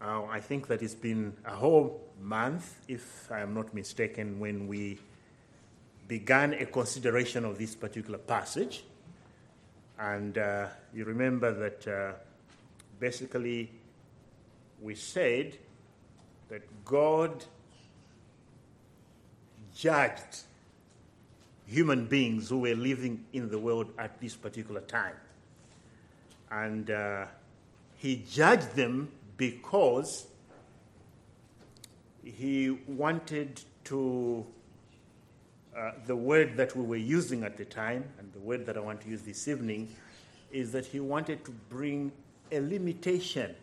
I think that it's been a whole month, if I am not mistaken, when we began a consideration of this particular passage. And you remember that basically we said that God judged human beings who were living in the world at this particular time. And he judged them because he wanted to, the word that we were using at the time, and the word that I want to use this evening, is that he wanted to bring a limitation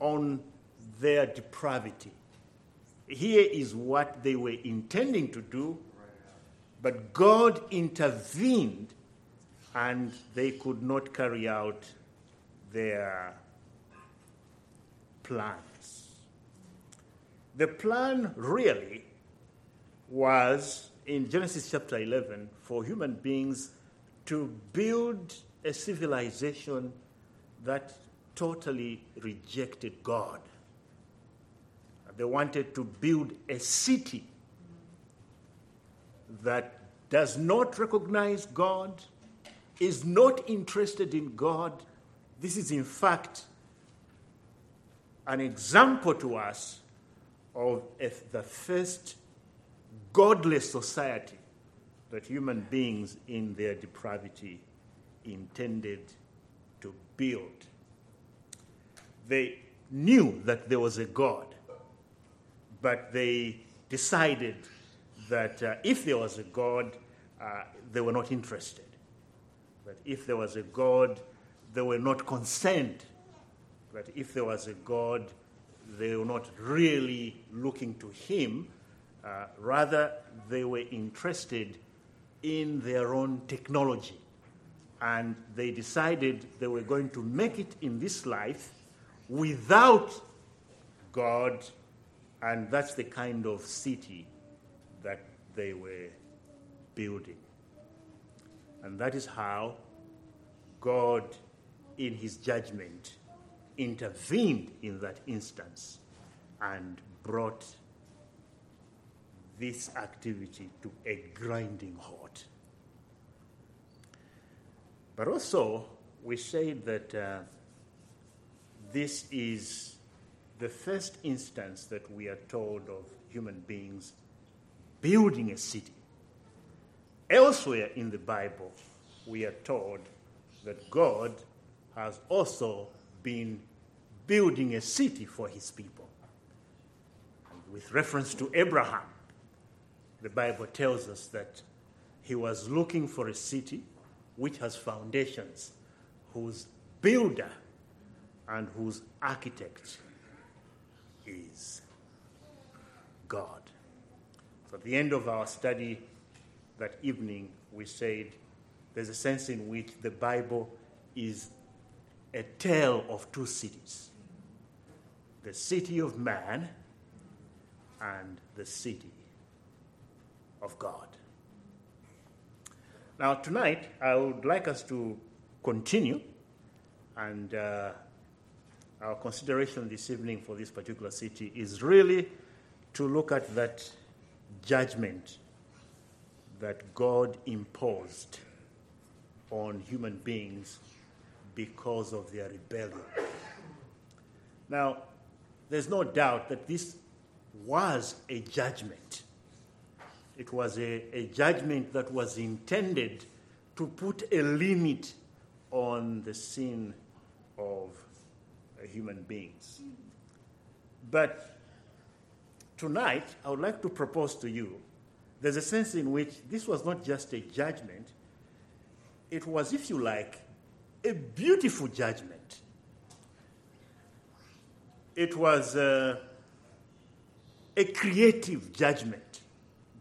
on their depravity. Here is what they were intending to do, but God intervened and they could not carry out their plans. The plan really was, in Genesis chapter 11, for human beings to build a civilization that totally rejected God. They wanted to build a city that does not recognize God, is not interested in God. This is, in fact, an example to us of the first godless society that human beings in their depravity intended to build. They knew that there was a God, but they decided that if there was a God, they were not interested. That if there was a God, they were not concerned. That if there was a God, they were not really looking to him. Rather, they were interested in their own technology. And they decided they were going to make it in this life without God. And that's the kind of city that they were building. And that is how God, in his judgment, intervened in that instance and brought this activity to a grinding halt. But also, we say that this is the first instance that we are told of human beings building a city. Elsewhere in the Bible, we are told that God has also been building a city for his people. And with reference to Abraham, the Bible tells us that he was looking for a city which has foundations, whose builder and whose architect is God. So at the end of our study that evening, we said there's a sense in which the Bible is a tale of two cities: the city of man and the city of God. Now, tonight, I would like us to continue, and our consideration this evening for this particular city is really to look at that judgment that God imposed on human beings because of their rebellion. Now, there's no doubt that this was a judgment. It was a judgment that was intended to put a limit on the sin of human beings. But tonight, I would like to propose to you there's a sense in which this was not just a judgment. It was, if you like, a beautiful judgment. It was a creative judgment,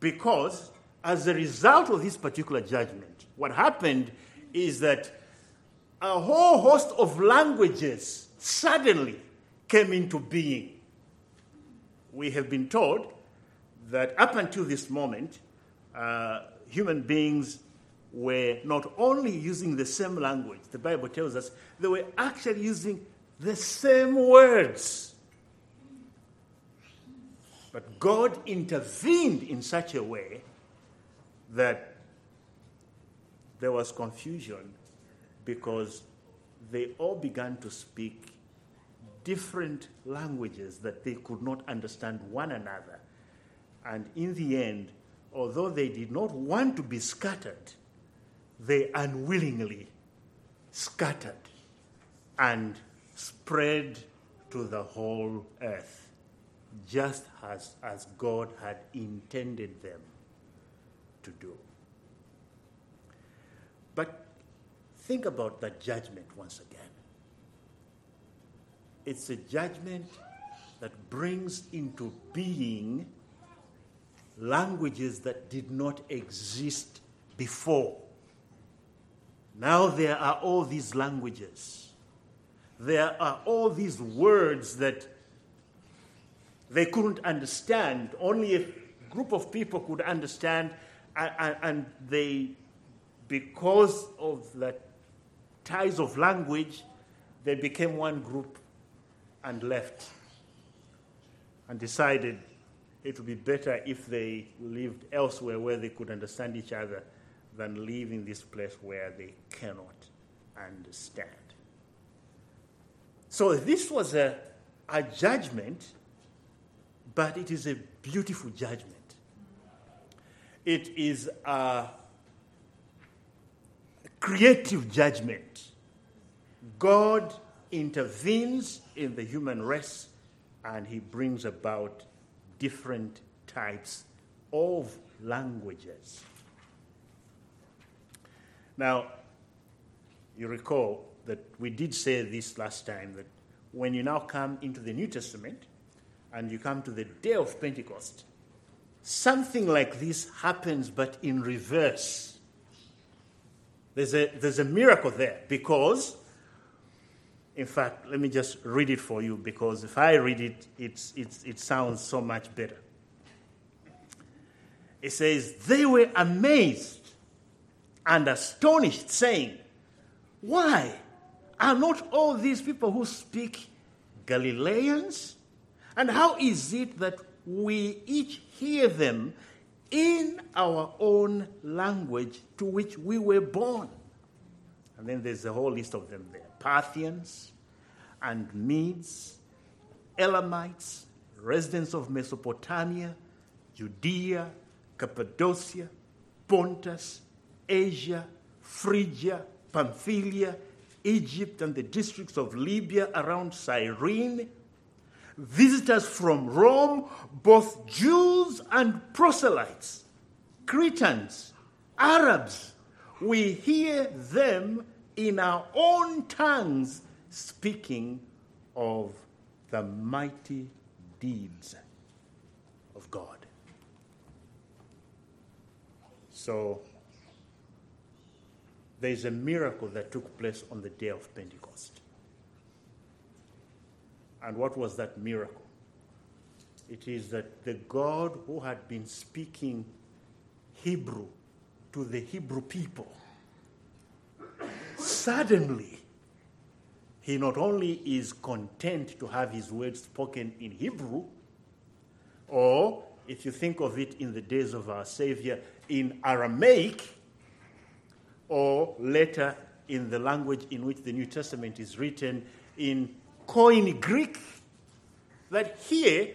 because as a result of this particular judgment, what happened is that a whole host of languages suddenly came into being. We have been told that up until this moment, human beings were not only using the same language. The Bible tells us they were actually using the same words. But God intervened in such a way that there was confusion because they all began to speak different languages that they could not understand one another. And in the end, although they did not want to be scattered, they unwillingly scattered and spread to the whole earth, just as God had intended them to do. But think about that judgment once again. It's a judgment that brings into being languages that did not exist before. Now there are all these languages. There are all these words that they couldn't understand. Only a group of people could understand, and they, because of the ties of language, they became one group and left and decided it would be better if they lived elsewhere where they could understand each other than live in this place where they cannot understand. So this was a judgment, but it is a beautiful judgment. It is a creative judgment. God intervenes in the human race and he brings about different types of languages. Now, you recall that we did say this last time, that when you now come into the New Testament and you come to the day of Pentecost, something like this happens, but in reverse. There's a miracle there because, in fact, let me just read it for you, because if I read it, it sounds so much better. It says, they were amazed and astonished, saying, why are not all these people who speak Galileans? And how is it that we each hear them in our own language to which we were born? And then there's a whole list of them there. Parthians and Medes, Elamites, residents of Mesopotamia, Judea, Cappadocia, Pontus, Asia, Phrygia, Pamphylia, Egypt, and the districts of Libya around Cyrene, visitors from Rome, both Jews and proselytes, Cretans, Arabs, we hear them in our own tongues, speaking of the mighty deeds of God. So, there's a miracle that took place on the day of Pentecost. And what was that miracle? It is that the God who had been speaking Hebrew to the Hebrew people, suddenly, he not only is content to have his words spoken in Hebrew, or, if you think of it in the days of our Savior, in Aramaic, or later in the language in which the New Testament is written, in Koine Greek, that here,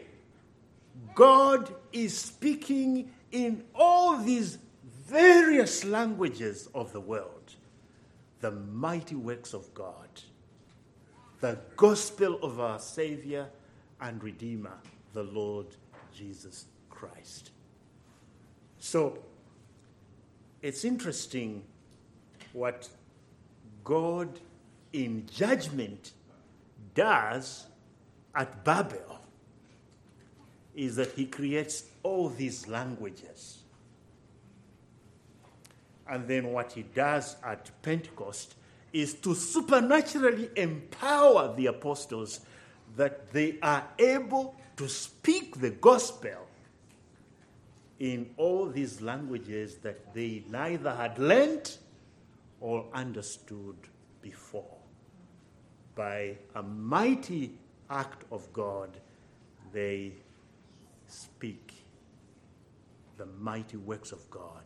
God is speaking in all these various languages of the world. The mighty works of God, the gospel of our Savior and Redeemer, the Lord Jesus Christ. So, it's interesting what God in judgment does at Babel is that he creates all these languages. And then what he does at Pentecost is to supernaturally empower the apostles that they are able to speak the gospel in all these languages that they neither had learnt or understood before. by a mighty act of God, they speak the mighty works of God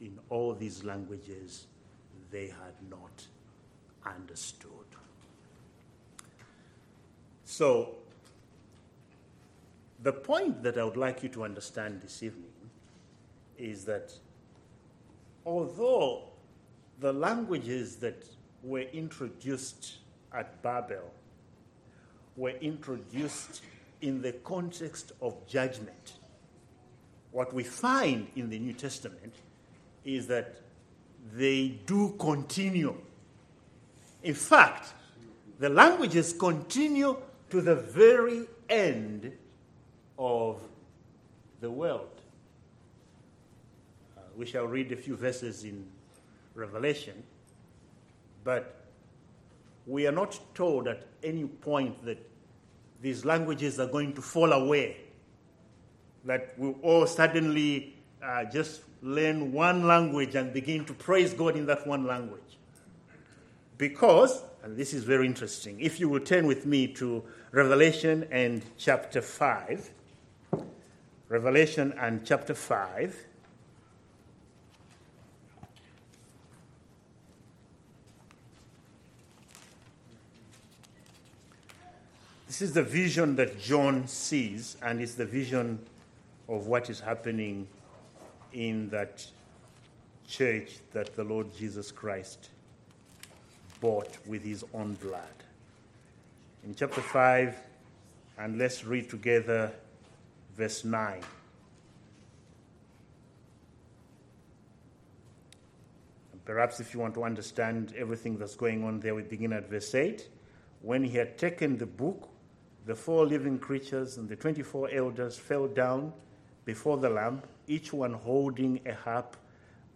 in all these languages they had not understood. So, the point that I would like you to understand this evening is that although the languages that were introduced at Babel were introduced in the context of judgment, what we find in the New Testament is that they do continue. In fact, the languages continue to the very end of the world. We shall read a few verses in Revelation, but we are not told at any point that these languages are going to fall away, that we'll all suddenly just learn one language and begin to praise God in that one language. Because, and this is very interesting, if you will turn with me to Revelation and chapter 5, Revelation and chapter 5, this is the vision that John sees, and it's the vision of what is happening in that church that the Lord Jesus Christ bought with his own blood. In chapter 5, and let's read together verse 9. And perhaps if you want to understand everything that's going on there, we begin at verse 8. When he had taken the book, the four living creatures and the 24 elders fell down before the Lamb, each one holding a harp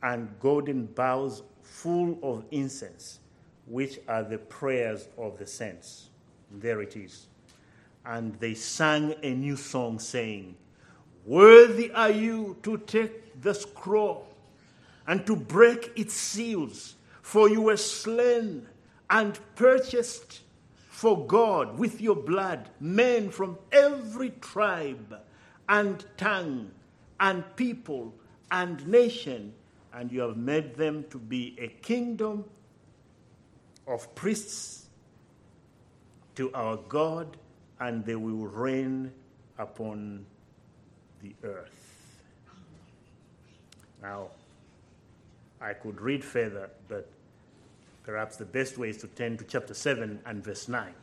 and golden bowls full of incense, which are the prayers of the saints. There it is. And they sang a new song, saying, "Worthy are you to take the scroll and to break its seals, for you were slain and purchased for God with your blood, men from every tribe and tongue and people and nation, and you have made them to be a kingdom of priests to our God, and they will reign upon the earth." Now, I could read further, but perhaps the best way is to turn to chapter 7 and verse 9.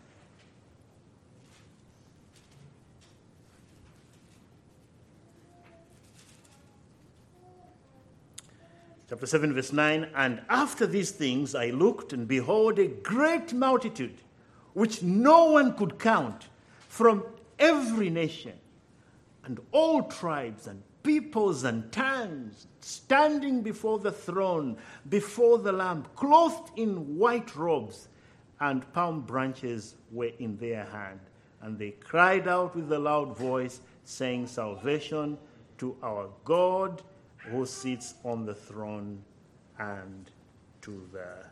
Chapter 7, verse 9, "And after these things I looked, and behold, a great multitude, which no one could count, from every nation, and all tribes, and peoples and tongues, standing before the throne, before the Lamb, clothed in white robes, and palm branches were in their hand. And they cried out with a loud voice, saying, 'Salvation to our God, who sits on the throne, and to the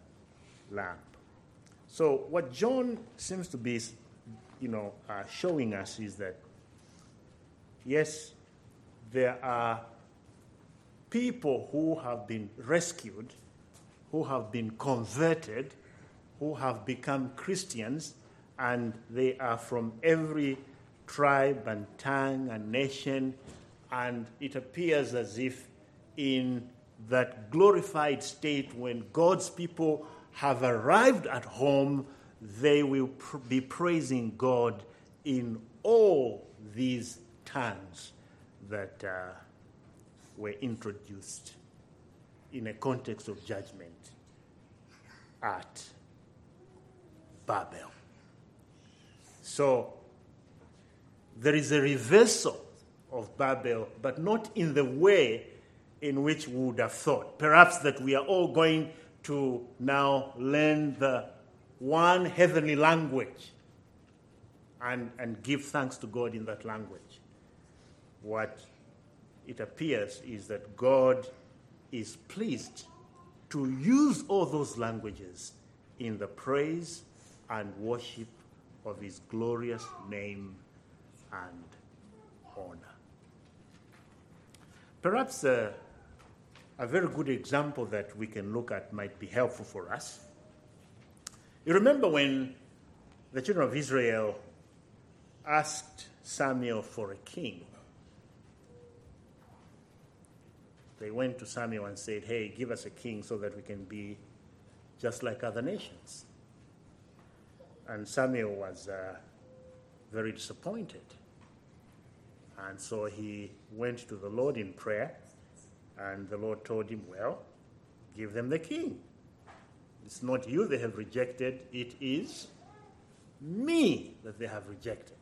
Lamb.'" So what John seems to be, showing us is that, yes, there are people who have been rescued, who have been converted, who have become Christians, and they are from every tribe and tongue and nation, and it appears as if in that glorified state when God's people have arrived at home, they will be praising God in all these tongues that were introduced in a context of judgment at Babel. So there is a reversal of Babel, but not in the way in which we would have thought. Perhaps that we are all going to now learn the one heavenly language and give thanks to God in that language. What it appears is that God is pleased to use all those languages in the praise and worship of his glorious name and honor. Perhaps a very good example that we can look at might be helpful for us. You remember when the children of Israel asked Samuel for a king. They went to Samuel and said, hey, give us a king so that we can be just like other nations. And Samuel was very disappointed. And so he went to the Lord in prayer, and the Lord told him, well, give them the king. It's not you they have rejected, it is me that they have rejected.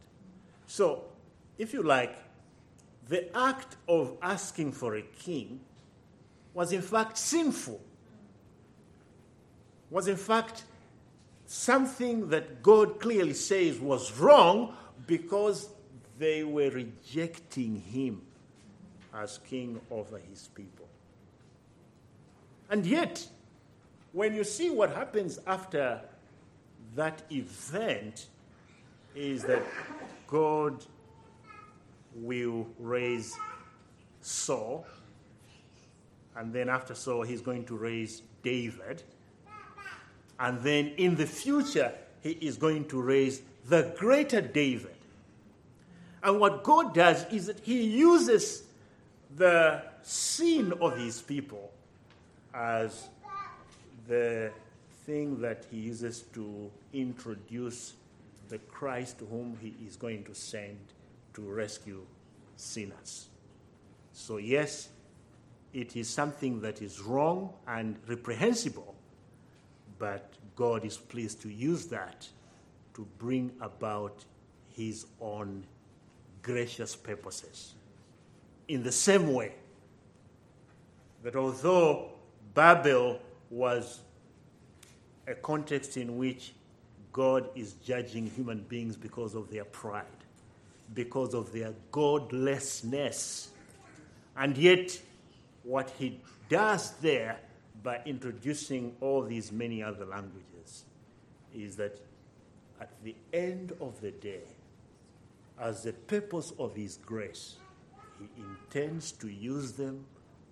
So, if you like, the act of asking for a king was in fact sinful, was in fact something that God clearly says was wrong because they were rejecting him as king over his people. And yet, when you see what happens after that event, is that God will raise Saul, and then after Saul, he's going to raise David. And then in the future, he is going to raise the greater David. And what God does is that he uses the sin of his people as the thing that he uses to introduce the Christ whom he is going to send to rescue sinners. So yes, it is something that is wrong and reprehensible, but God is pleased to use that to bring about his own gracious purposes. In the same way that although Babel was a context in which God is judging human beings because of their pride, because of their godlessness. And yet, what he does there by introducing all these many other languages is that at the end of the day, as the purpose of his grace, he intends to use them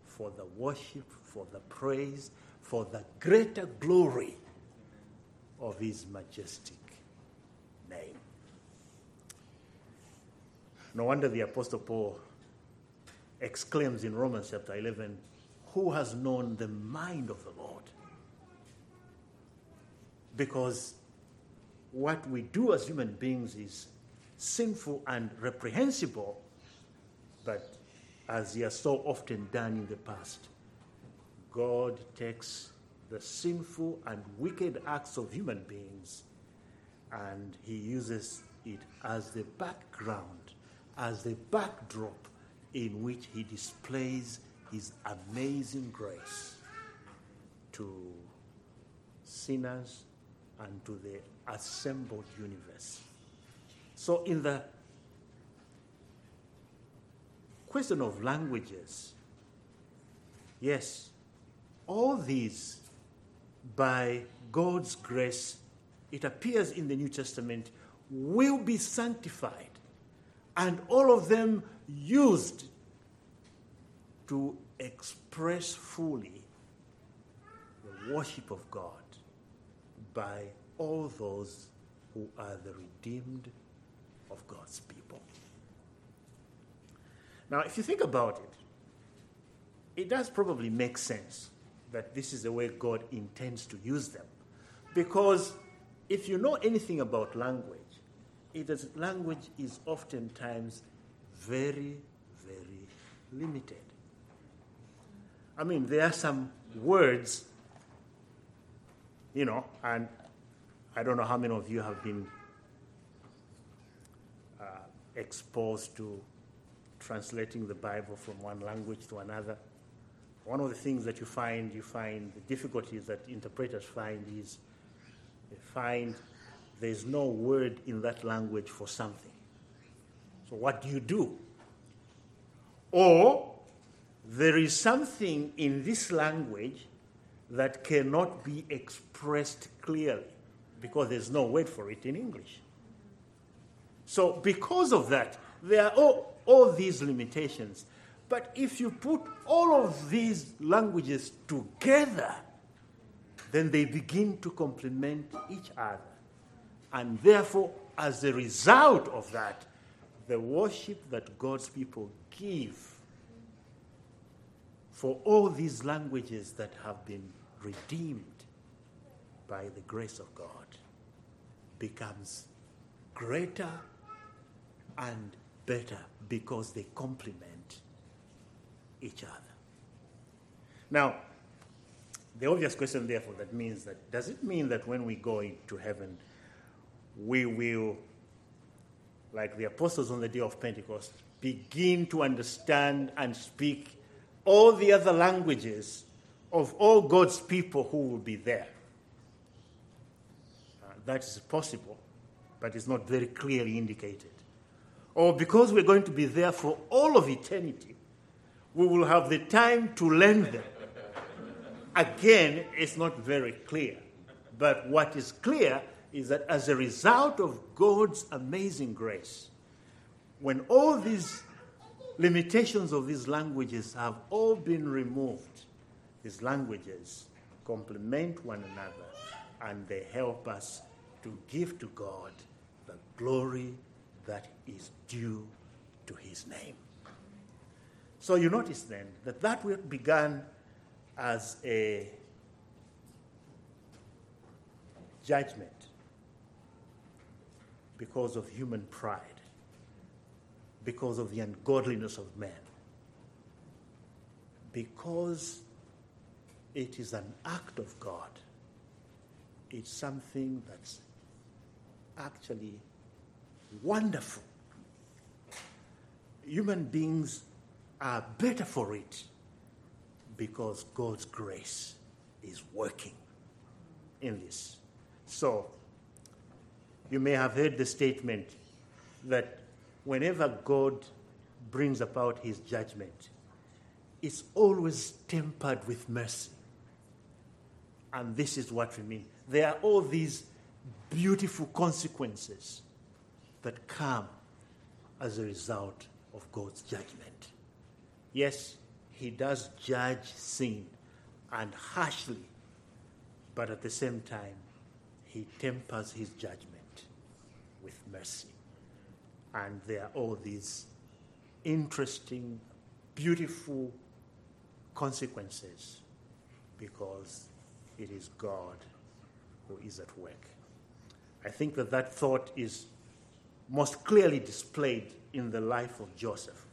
for the worship, for the praise, for the greater glory of his majestic name. No wonder the Apostle Paul exclaims in Romans chapter 11, who has known the mind of the Lord? Because what we do as human beings is sinful and reprehensible, but as he has so often done in the past, God takes the sinful and wicked acts of human beings, and he uses it as the background, as the backdrop in which he displays his amazing grace to sinners and to the assembled universe. So in the question of languages, yes, all these, by God's grace, it appears in the New Testament, will be sanctified and all of them used to express fully the worship of God by all those who are the redeemed of God's people. Now, if you think about it, it does probably make sense that this is the way God intends to use them. Because if you know anything about language, language is oftentimes very, very limited. I mean, there are some words, and I don't know how many of you have been exposed to translating the Bible from one language to another. One of the things that you find the difficulties that interpreters find is they find there's no word in that language for something. So what do you do? Or there is something in this language that cannot be expressed clearly. because there's no word for it in English. So because of that, there are all these limitations. But if you put all of these languages together, then they begin to complement each other. And therefore, as a result of that, the worship that God's people give for all these languages that have been redeemed by the grace of God becomes greater and better because they complement each other. Now, the obvious question, therefore, that means that, does it mean that when we go into heaven, we will, like the apostles on the day of Pentecost, begin to understand and speak all the other languages of all God's people who will be there? That is possible, but it's not very clearly indicated. Or because we're going to be there for all of eternity, we will have the time to learn them. Again, it's not very clear. But what is clear is that as a result of God's amazing grace, when all these limitations of these languages have all been removed, these languages complement one another, and they help us to give to God the glory that is due to his name. So you notice then that what began as a judgment because of human pride, because of the ungodliness of man, because it is an act of God, it's something that's actually wonderful. Human beings are better for it because God's grace is working in this. So, you may have heard the statement that whenever God brings about his judgment, it's always tempered with mercy. And this is what we mean. There are all these beautiful consequences that come as a result of God's judgment. Yes, he does judge sin, and harshly, but at the same time, he tempers his judgment with mercy. And there are all these interesting, beautiful consequences because it is God who is at work. I think that thought is most clearly displayed in the life of Joseph.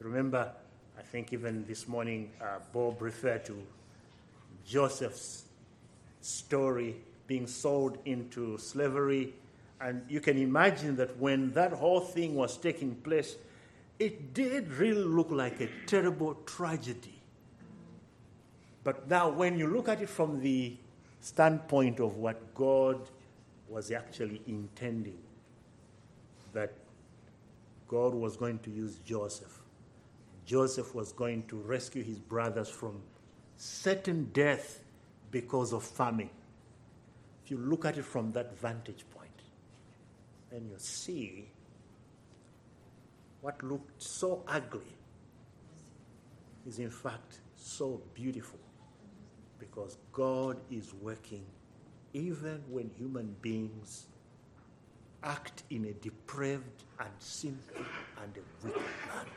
Remember, I think even this morning, Bob referred to Joseph's story being sold into slavery. And you can imagine that when that whole thing was taking place, it did really look like a terrible tragedy. But now when you look at it from the standpoint of what God was actually intending, that God was going to use Joseph. Joseph was going to rescue his brothers from certain death because of famine. If you look at it from that vantage point, and you see what looked so ugly is in fact so beautiful because God is working even when human beings act in a depraved and sinful and a wicked manner.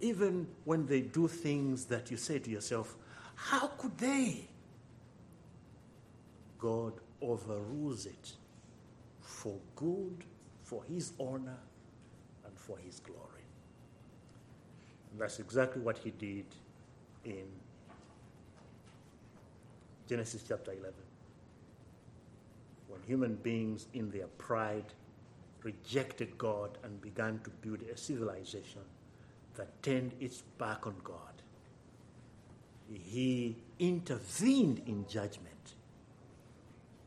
Even when they do things that you say to yourself, how could they? God overrules it for good, for his honor, and for his glory. And that's exactly what he did in Genesis chapter 11. When human beings in their pride rejected God and began to build a civilization that turned its back on God, he intervened in judgment.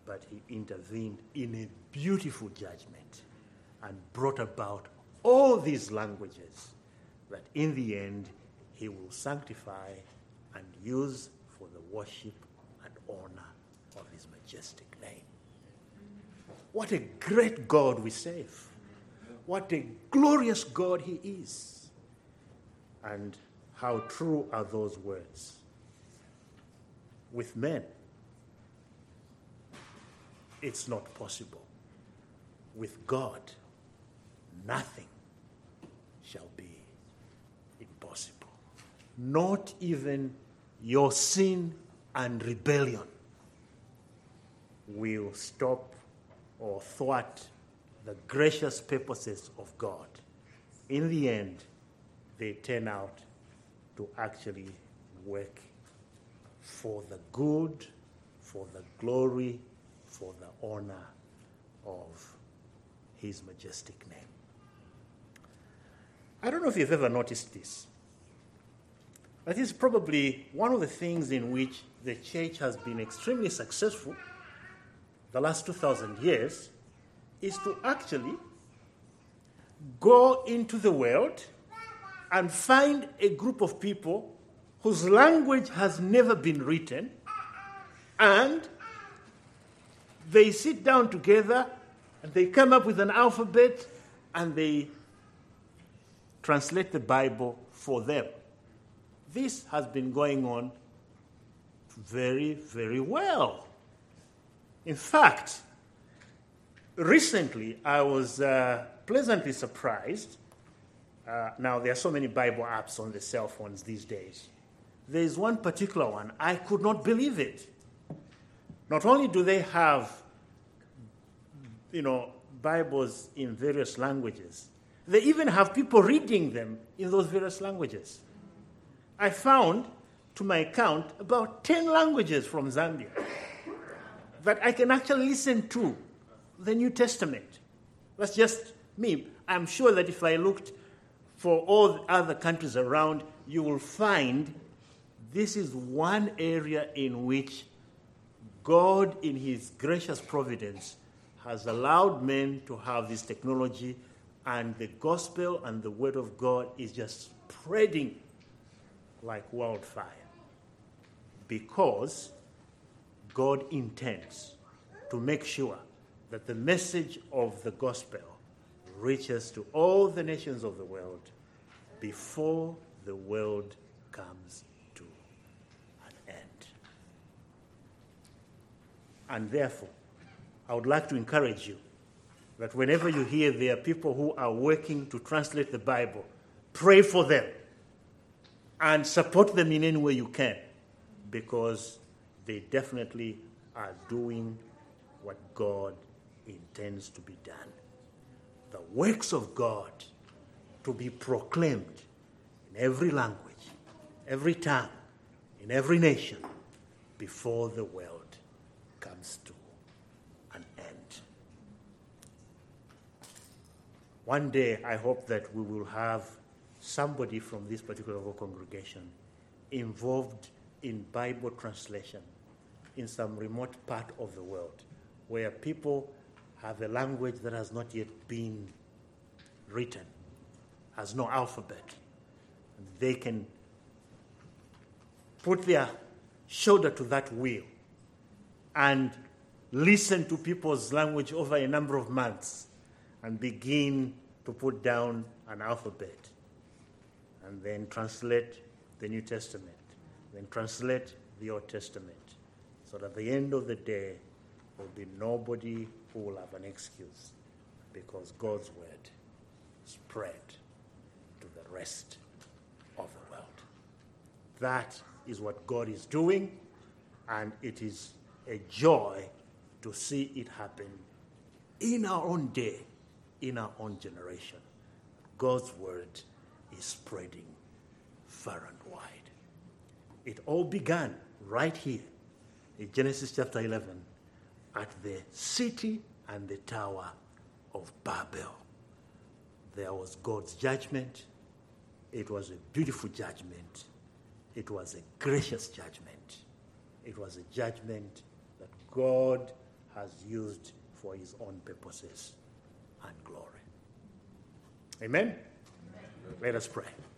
But he intervened in a beautiful judgment and brought about all these languages that in the end he will sanctify and use for the worship and honor of his his majestic name. What a great God we serve. What a glorious God he is. And how true are those words with men? It's not possible. With God, nothing shall be impossible. Not even your sin and rebellion will stop or thwart the gracious purposes of God. In the end, they turn out to actually work for the good, for the glory, for the honor of his majestic name. I don't know if you've ever noticed this. That is probably one of the things in which the church has been extremely successful the last 2,000 years, is to actually go into the world and find a group of people whose language has never been written, and they sit down together and they come up with an alphabet and they translate the Bible for them. This has been going on very, very well. In fact, recently I was pleasantly surprised. Now, there are so many Bible apps on the cell phones these days. There is one particular one. I could not believe it. Not only do they have, Bibles in various languages, they even have people reading them in those various languages. I found, to my count, about 10 languages from Zambia that I can actually listen to the New Testament. That's just me. I'm sure that if I looked for all the other countries around, you will find this is one area in which God, in his gracious providence, has allowed men to have this technology, and the gospel and the word of God is just spreading like wildfire, because God intends to make sure that the message of the gospel reaches to all the nations of the world before the world comes to an end. And therefore, I would like to encourage you that whenever you hear there are people who are working to translate the Bible, pray for them and support them in any way you can, because they definitely are doing what God intends to be done. The works of God to be proclaimed in every language, every tongue, in every nation, before the world comes to an end. One day, I hope that we will have somebody from this particular congregation involved in Bible translation in some remote part of the world where people have a language that has not yet been written, has no alphabet. They can put their shoulder to that wheel and listen to people's language over a number of months and begin to put down an alphabet, and then translate the New Testament, then translate the Old Testament, so that at the end of the day, there will be nobody who will have an excuse, because God's word spread to the rest of the world. That is what God is doing, and it is a joy to see it happen in our own day, in our own generation. God's word is spreading far and wide. It all began right here in Genesis chapter 11, at the city and the tower of Babel. There was God's judgment. It was a beautiful judgment. It was a gracious judgment. It was a judgment that God has used for his own purposes and glory. Amen? Amen. Let us pray.